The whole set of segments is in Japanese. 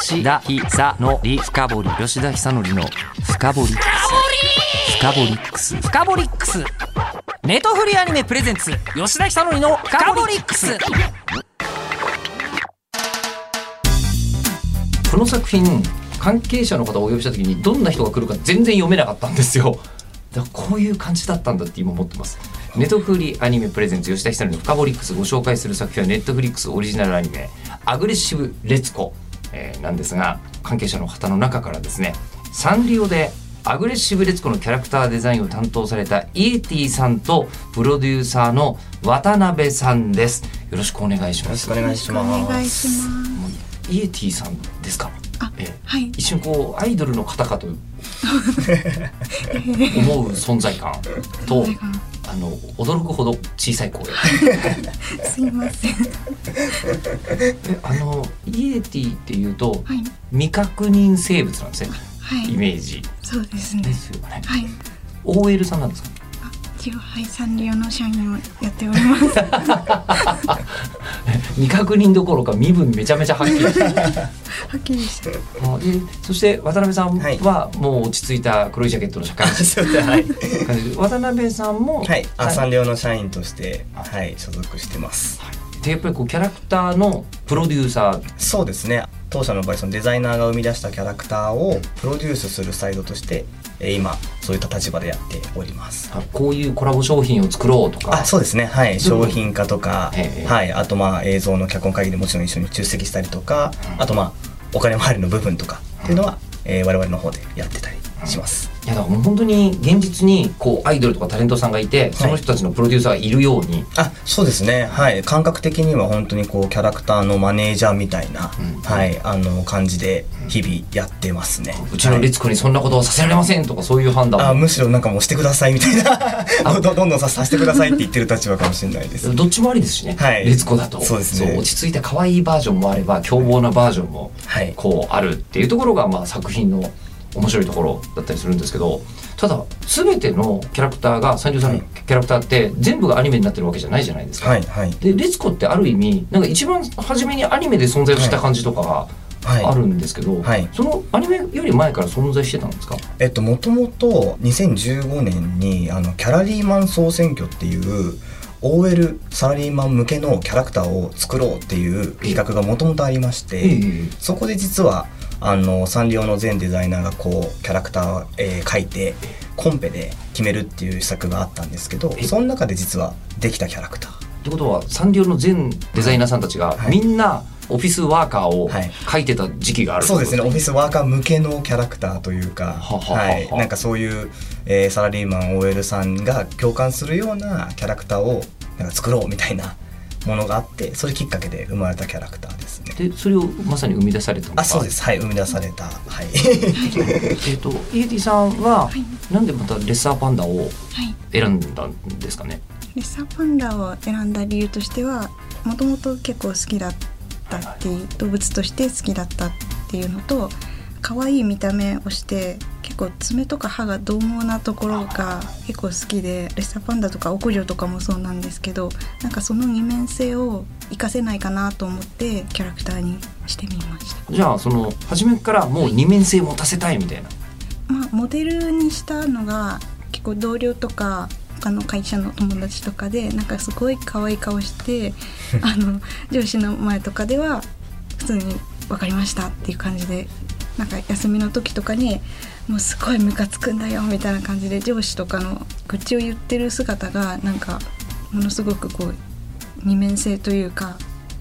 吉田久典深掘り、吉田久典の深掘り深掘りックス、深掘りックス、ネットフリアニメプレゼンツ、吉田久典の深掘りックス。この作品、関係者の方をお呼びした時にどんな人が来るか全然読めなかったんですよ。だからこういう感じだったんだって今思ってます。ネトフリアニメプレゼンツ吉田久典のフカボリックス、ご紹介する作品はネットフリックスオリジナルアニメアグレッシブレツコ、なんですが、関係者の方の中からですね、サンリオでアグレッシブレツコのキャラクターデザインを担当されたイエティさんとプロデューサーの渡辺さんです。よろしくお願いします。よろしくお願いします。イエティさんですか。はい、一瞬こうアイドルの方かと思う存在感と驚くほど小さい声すいませんイエティっていうと、はい、未確認生物なんですね、はい、イメージ。そうですね。ですよね、はい、OL さんなんですか。一応、はい、サンリオの社員をやっております未確認どころか身分めちゃめちゃはっきりはっきりしてる。そして渡辺さんはもう落ち着いた黒いジャケットの社会人、はい、渡辺さんも、はい、サンリオの社員として、はい、所属してます、はい、でやっぱりこうキャラクターのプロデューサー。そうですね、当社の場合そのデザイナーが生み出したキャラクターをプロデュースするサイドとして今そういった立場でやっております。こういうコラボ商品を作ろうとか。あ、そうですね、はい、商品化とか、はい、あとまあ映像の脚本会議でもちろん一緒に出席したりとか、あとまあお金回りの部分とかっていうのは、我々の方でやってたりします。いやだからもう本当に現実にこうアイドルとかタレントさんがいて、その人たちのプロデューサーがいるように、はい、あ、そうですね、はい、感覚的には本当にこうキャラクターのマネージャーみたいな、うん、はい、感じで日々やってますね、うん、うちの律子にそんなことをさせられませんとかそういう判断、はい、あ、むしろなんかもうしてくださいみたいなどんどんさせてくださいって言ってる立場かもしれないです。どっちもありですしね、はい、律子だと。そうですね、そう落ち着いた可愛いバージョンもあれば凶暴なバージョンもこうあるっていうところが、まあ作品の面白いところだったりするんですけど、ただ全てのキャラクターがサンリオさんのキャラクターって全部がアニメになってるわけじゃないじゃないですか、はいはい、でレツコってある意味なんか一番初めにアニメで存在をした感じとかがあるんですけど、はいはい、そのアニメより前から存在してたんですか。もともと2015年にキャラリーマン総選挙っていう OL サラリーマン向けのキャラクターを作ろうっていう企画がもともとありまして、そこで実はサンリオの全デザイナーがこうキャラクターを、書いてコンペで決めるっていう施策があったんですけど、その中で実はできたキャラクター。ってことはサンリオの全デザイナーさんたちが、はい、みんなオフィスワーカーを書いてた時期がある、はい、そうですね、オフィスワーカー向けのキャラクターというか、はい、なんかそういう、サラリーマン OL さんが共感するようなキャラクターをなんか作ろうみたいなものがあって、それきっかけで生まれたキャラクターですね。でそれをまさに生み出されたのか。あ、そうです、はい、生み出された、はいイエティさんは、はい、なんでまたレッサーパンダを選んだんですかね、はい、レッサーパンダを選んだ理由としては、もともと結構好きだったっていう、はいはい、動物として好きだったっていうのと、可愛い見た目をして結構爪とか歯が獰猛なところが結構好きで、レッサーパンダとかオコジョとかもそうなんですけど、なんかその二面性を活かせないかなと思ってキャラクターにしてみました。じゃあその初めからもう二面性持たせたいみたいな、まあ、モデルにしたのが結構同僚とか他の会社の友達とかで、なんかすごい可愛い顔して上司の前とかでは普通に分かりましたっていう感じで、なんか休みの時とかにもうすごいムカつくんだよみたいな感じで上司とかの愚痴を言ってる姿がなんかものすごくこう二面性というか、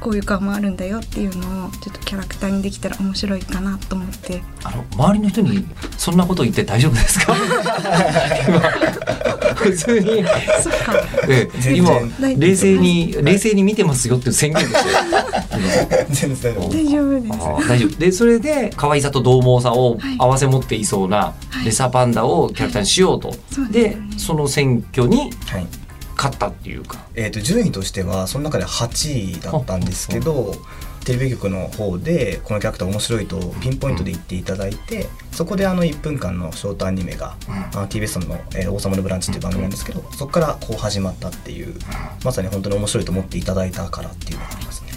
こういう顔もあるんだよっていうのをちょっとキャラクターにできたら面白いかなと思って。周りの人にそんなこと言って大丈夫ですか普通にそっか、今冷静に見てますよっていう宣言でしたよ大丈夫です。あ、大丈夫で、それで可愛さと獰猛さを併せ持っていそうなレッサーパンダをキャラクターにしようと、はいはい、でその選挙に勝ったっていうか、はい、順位としてはその中で8位だったんですけど、テレビ局の方でこのキャラクター面白いとピンポイントで言っていただいて、そこで1分間のショートアニメが、TBS の「王様のブランチ」っていう番組なんですけど、そこからこう始まったっていう、まさに本当に面白いと思っていただいたからっていうのがありますね。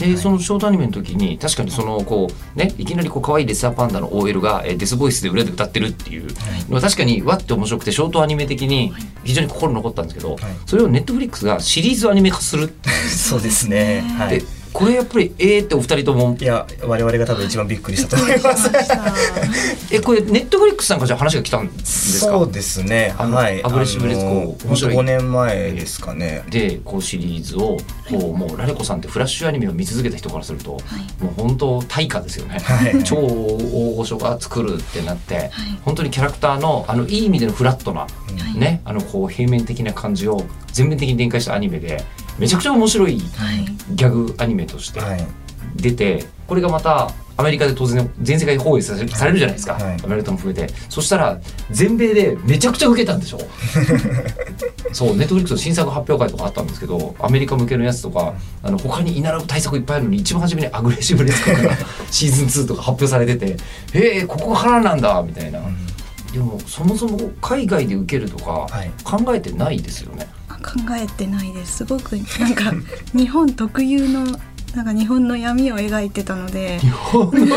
でそのショートアニメの時に確かにそのこう、ね、いきなりこう可愛いレッサーパンダの OL がデスボイスで裏で歌ってるっていうのは確かにわって面白くてショートアニメ的に非常に心残ったんですけど、それをネットフリックスがシリーズアニメ化するってそうですね、はい、これやっぱりってお二人とも、いや我々が多分一番びっくりしたと思いますこれネットフリックスさんからじゃあ話が来たんですか？そうですね、はい、アグレッシブレスコー5年前ですかね、でこうシリーズをこうもうラレコさんってフラッシュアニメを見続けた人からすると、はい、もう本当対価ですよね、はい、超大御所が作るってなって、はい、本当にキャラクターのいい意味でのフラットな、はい、ね、こう平面的な感じを全面的に展開したアニメでめちゃくちゃ面白いギャグアニメとして出て、はい、これがまたアメリカで当然全世界で放映されるじゃないですか、はい、アメリカも含めて。そしたら全米でめちゃくちゃウケたんでしょそう、ネットフリックスの新作発表会とかあったんですけど、アメリカ向けのやつとか他に居並ぶ対策いっぱいあるのに一番初めにアグレッシブレスコーがシーズン2とか発表されててここからなんだみたいな、うん、でもそもそも海外でウケるとか考えてないですよね、はい、考えてないです。すごくなんか日本特有のなんか日本の闇を描いてたので日本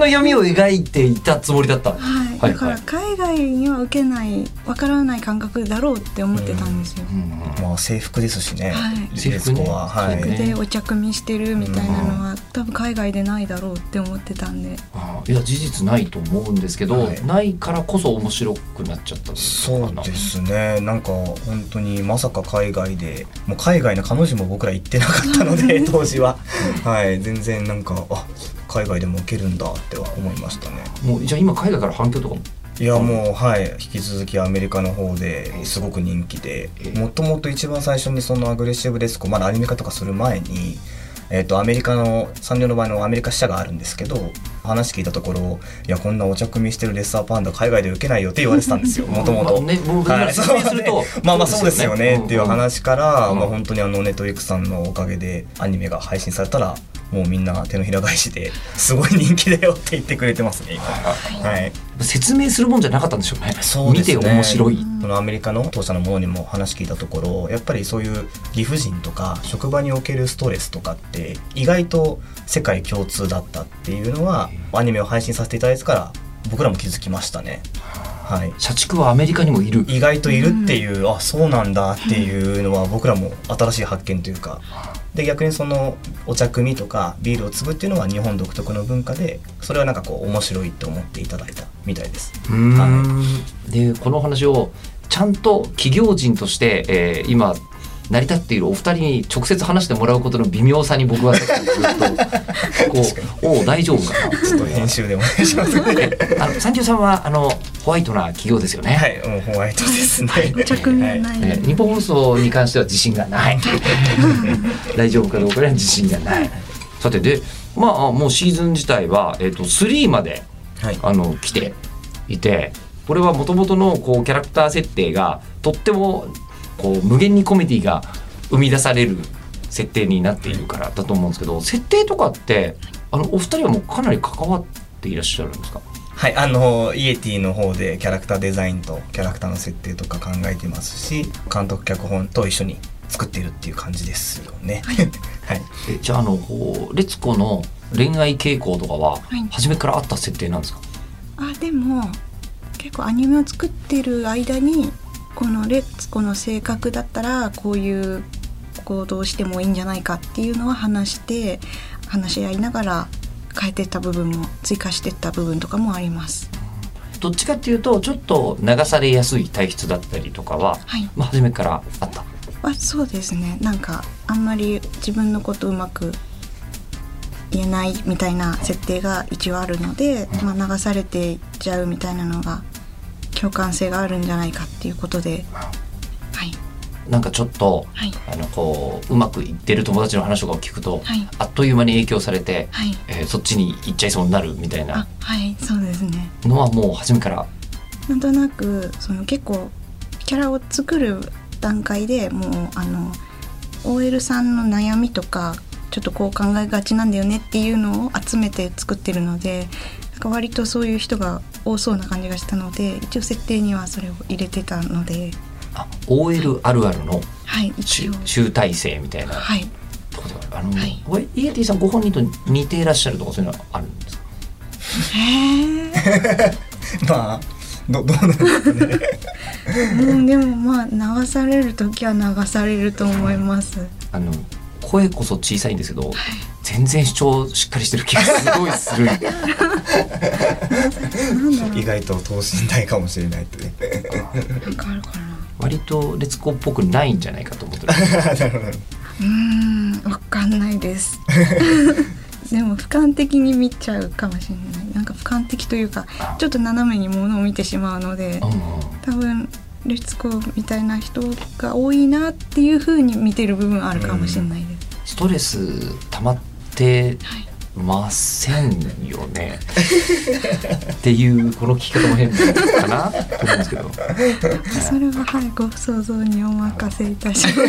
の闇を描いていたつもりだった、はい、だから海外には受けないわからない感覚だろうって思ってたんですよ、まあ、制服ですしね、はい、制服は、はい、制服でお茶組みしてるみたいなのは、多分海外でないだろうって思ってたんで、いや事実ないと思うんですけど、はい、ないからこそ面白くなっちゃったんですか？そうですね、なんか本当にまさか海外でもう海外の彼女も僕ら行ってなかったので当時は、はい、全然なんか海外でも受けるんだっては思いましたね。もうじゃあ今海外から反響とかも？いやもう、はい、引き続きアメリカの方ですごく人気で、もともと一番最初にそのアグレッシブレスコまだアニメ化とかする前にアメリカのサンリオの場合のアメリカ支社があるんですけど、話聞いたところ、いやこんなお茶組みしてるレッサーパンダ海外で受けないよって言われてたんですよ、もともと。まあまあそうですよねっていう話から、まあ、本当にネットフリックスさんのおかげでアニメが配信されたらもうみんな手のひら返しですごい人気だよって言ってくれてますね今、はい、説明するもんじゃなかったんでしょうね。そうですね、見て面白い。そのアメリカの当社のものにも話聞いたところ、やっぱりそういう理不尽とか職場におけるストレスとかって意外と世界共通だったっていうのはアニメを配信させていただいてから僕らも気づきましたね。はい、社畜はアメリカにもいる、意外といるっていう、あそうなんだっていうのは僕らも新しい発見というか、で逆にそのお茶組みとかビールをつぶっていうのは日本独特の文化で、それはなんかこう面白いと思っていただいたみたいです。はい、でこの話をちゃんと企業人として、今成り立っているお二人に直接話してもらうことの微妙さに僕はずっとこうお大丈夫かなちょっと編集でお願いしますねサンリオさんはホワイトな企業ですよね。はい、もうホワイトですね。着目ない、はい、日本放送に関しては自信がない大丈夫かどうかには自信がないさてで、まあもうシーズン自体は、3まで、はい、来ていて、これはもともとのこうキャラクター設定がとってもこう無限にコメディが生み出される設定になっているからだと思うんですけど、設定とかってお二人はもうかなり関わっていらっしゃるんですか？はい、イエティの方でキャラクターデザインとキャラクターの設定とか考えてますし、監督脚本と一緒に作っているっていう感じですよね。はいはい、じゃあレツコの恋愛傾向とかは初めからあった設定なんですか？はい、でも結構アニメを作ってる間にこのレッツコの性格だったらこういう行動してもいいんじゃないかっていうのは話し合いながら変えてった部分も追加してった部分とかもあります。どっちかっていうとちょっと流されやすい体質だったりとかは、はい、まあ初めからあった。そうですね、なんかあんまり自分のことうまく言えないみたいな設定が一応あるので、まあ、流されていっちゃうみたいなのが共感性があるんじゃないかっていうことで、はい、なんかちょっと、はい、こううまくいってる友達の話とかを聞くと、はい、あっという間に影響されて、はい、そっちに行っちゃいそうになるみたいな、はい、そうですね、のはもう初めからなんとなく結構キャラを作る段階でもうOL さんの悩みとかちょっとこう考えがちなんだよねっていうのを集めて作ってるので、なんか割とそういう人が多そうな感じがしたので一応設定にはそれを入れてたので、OL あるあるの集大成みたいな、はい、ところがイエティさんご本人と似ていらっしゃるとかそういうのはあるんですか？まあどうなんですかね。でもまあ流される時は流されると思います。声こそ小さいんですけど、はい、全然主張しっかりしてる気がすごいする。意外と等身大かもしれないってね。なんかあるかな。割とレツコっぽくないんじゃないかと思ってる。わかんないです。でも俯瞰的に見ちゃうかもしれない。なんか俯瞰的というか、ちょっと斜めにものを見てしまうので、多分レツコみたいな人が多いなっていう風に見てる部分あるかもしれないです。ストレス溜まってませんよね。っていうこの聞き方も変かなと思うんですけど。それははい、ご想像にお任せいたしま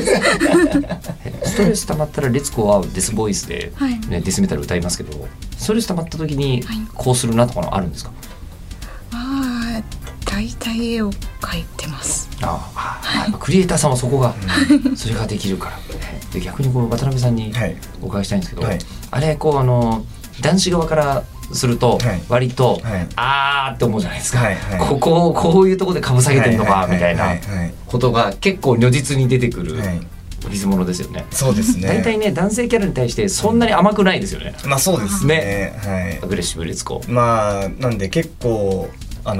す。ストレス溜まったらレツコはデスボイスで、ね、デスメタル歌いますけど、ストレス溜まった時にこうするなとかのあるんですか？大体絵を描いてます。クリエイターさんはそこが、それができるから。で逆にこう渡辺さんにお伺いしたいんですけど、あれこう男子側からすると割とあーって思うじゃないですか。ここをこういうところでかぶ下げてるのかみたいなことが結構如実に出てくる。リズムのですよね。そうですね。大体ね男性キャラに対してそんなに甘くないですよね。まあそうですね。はい。アグレッシブレツコ。まあなんで結構。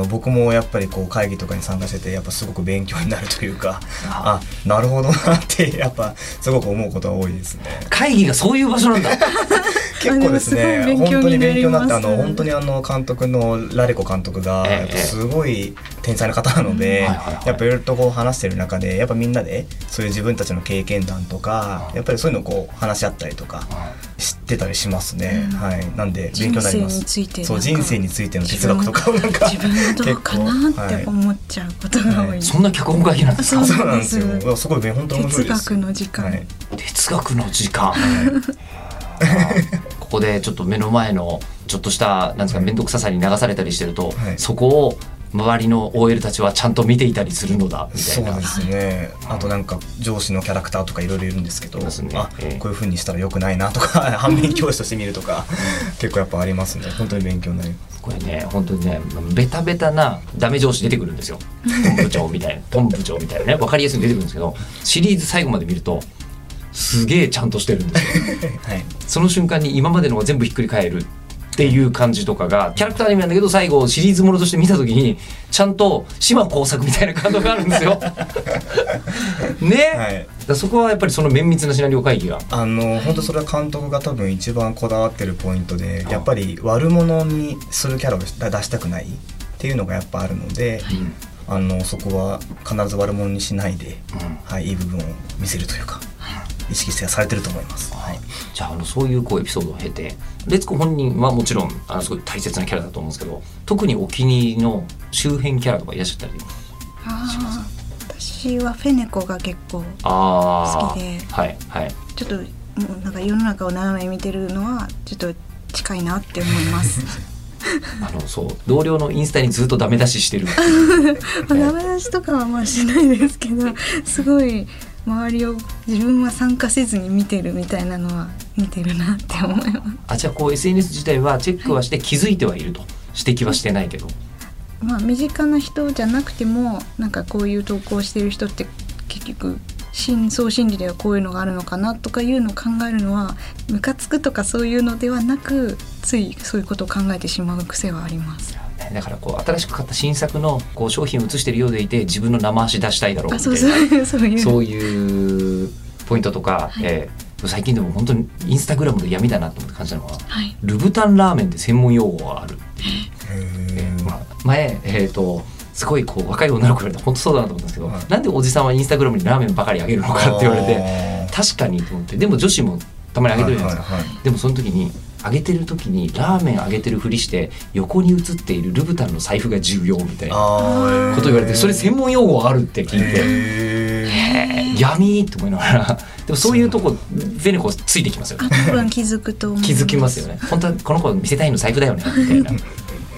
僕もやっぱりこう会議とかに参加しててやっぱすごく勉強になるというかあなるほどなってやっぱすごく思うことが多いですね。会議がそういう場所なんだ。結構ですね本当に勉強になって本当に監督のラレコ監督がやっぱすごい天才な方なのでやっぱいろいろとこう話してる中でやっぱみんなでそういう自分たちの経験談とかやっぱりそういうのをこう話し合ったりとか知ってたりしますね。はい、なんで勉強になります。そう人生についての哲学とかをなんか。どうかなって思っちゃうことが多い。そんな脚本会議なんですか？そうなんですよ。すごい本当に面白いです。哲学の時間。哲学の時間。ここでちょっと目の前のちょっとしたなんですか面倒くささに流されたりしてると、そこを周りの OL たちはちゃんと見ていたりするのだみたいな。そうですね。あとなんか上司のキャラクターとかいろいろいるんですけど、あこういう風にしたら良くないなとか反面教師として見るとか結構やっぱありますね。本当に勉強になります。これね本当にねベタベタなダメ上司出てくるんですよ。本部長みたいな本部長みたいなね分かりやすいに出てくるんですけどシリーズ最後まで見るとすげえちゃんとしてるんですよ。はい、その瞬間に今までのが全部ひっくり返るっていう感じとかがキャラクターアニメなんだけど最後シリーズものとして見た時にちゃんと島耕作みたいな感動があるんですよ。ね、はい、だそこはやっぱりその綿密なシナリオ会議が本当それは監督が多分一番こだわってるポイントでやっぱり悪者にするキャラを出したくないっていうのがやっぱあるので、はい、そこは必ず悪者にしないで、うん、はい、いい部分を見せるというか。はい、意識されてると思います。はい、じゃあそういうこうエピソードを経てレツコ本人はもちろんすごい大切なキャラだと思うんですけど特にお気に入りの周辺キャラとかいらっしゃったりしますか？私はフェネコが結構好きで、はいはい、ちょっともうなんか世の中を斜め見てるのはちょっと近いなって思います。そう同僚のインスタにずっとダメ出ししてる。ダメ出しとかはまあしないですけどすごい。周りを自分は参加せずに見てるみたいなのは見てるなって思います。じゃあこう SNS 自体はチェックはして気づいてはいると、指摘はしてないけど、まあ身近な人じゃなくてもなんかこういう投稿してる人って結局深層心理ではこういうのがあるのかなとかいうのを考えるのはムカつくとかそういうのではなくついそういうことを考えてしまう癖はあります。だからこう新しく買った新作のこう商品を写しているようでいて自分の生足出したいだろうみたいなそういうポイントとか、はい、最近でも本当にインスタグラムで闇だなと思って感じたのは、はい、ルブタンラーメンって専門用語があるっていう、前すごいこう若い女の子が本当そうだなと思ったんですけど、はい、なんでおじさんはインスタグラムにラーメンばかりあげるのかって言われて確かにと思ってでも女子もたまにあげてるじゃないですか。でもその時にあげてる時にラーメンあげてるふりして横に写っているルブタンの財布が重要みたいなこと言われてそれ専門用語あるって聞いて闇って思いながらでもそういうとこフェネコついてきますよね。気づくと思う。気づきますよね。本当はこの子見せたいの財布だよねみたいな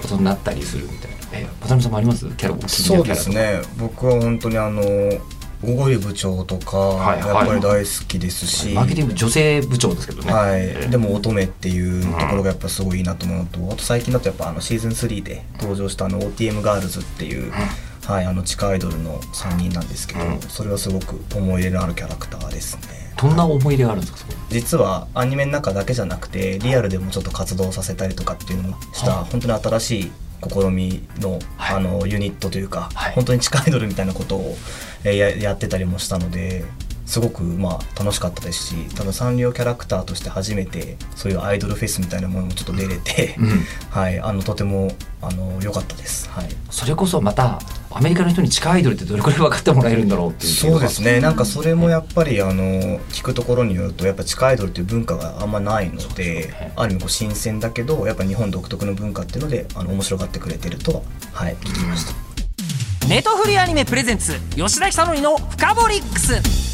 ことになったりするみたいな。渡辺さんもあります？キャラボックス。そうですね。僕は本当に小堀部長とかやっぱり大好きですし、はいはい、マーケティング女性部長ですけどね、はい、でも乙女っていうところがやっぱすごいいいなと思うのと、あと最近だとやっぱシーズン3で登場したOTM ガールズっていう、はい、地下アイドルの3人なんですけど、それはすごく思い入れのあるキャラクターですね。どんな思い入れがあるんですか？実はアニメの中だけじゃなくてリアルでもちょっと活動させたりとかっていうのをした本当に新しい試みの、はい、ユニットというか、はい、本当に地下アイドルみたいなことをやってたりもしたので、すごくまあ楽しかったですし、多分サンリオキャラクターとして初めてそういうアイドルフェスみたいなものもちょっと出れて、うんうん、はい、とても良かったです、はい。それこそまたアメリカの人に地下アイドルってどれくらい分かってもらえるんだろうっていう。そうですね、なんかそれもやっぱり聞くところによるとやっぱ地下アイドルっていう文化があんまないので、ね、ある意味こう新鮮だけどやっぱ日本独特の文化っていうので面白がってくれてるとは、はい、聞きました。ネトフリアニメプレゼンツ吉田久典のフカボリックス。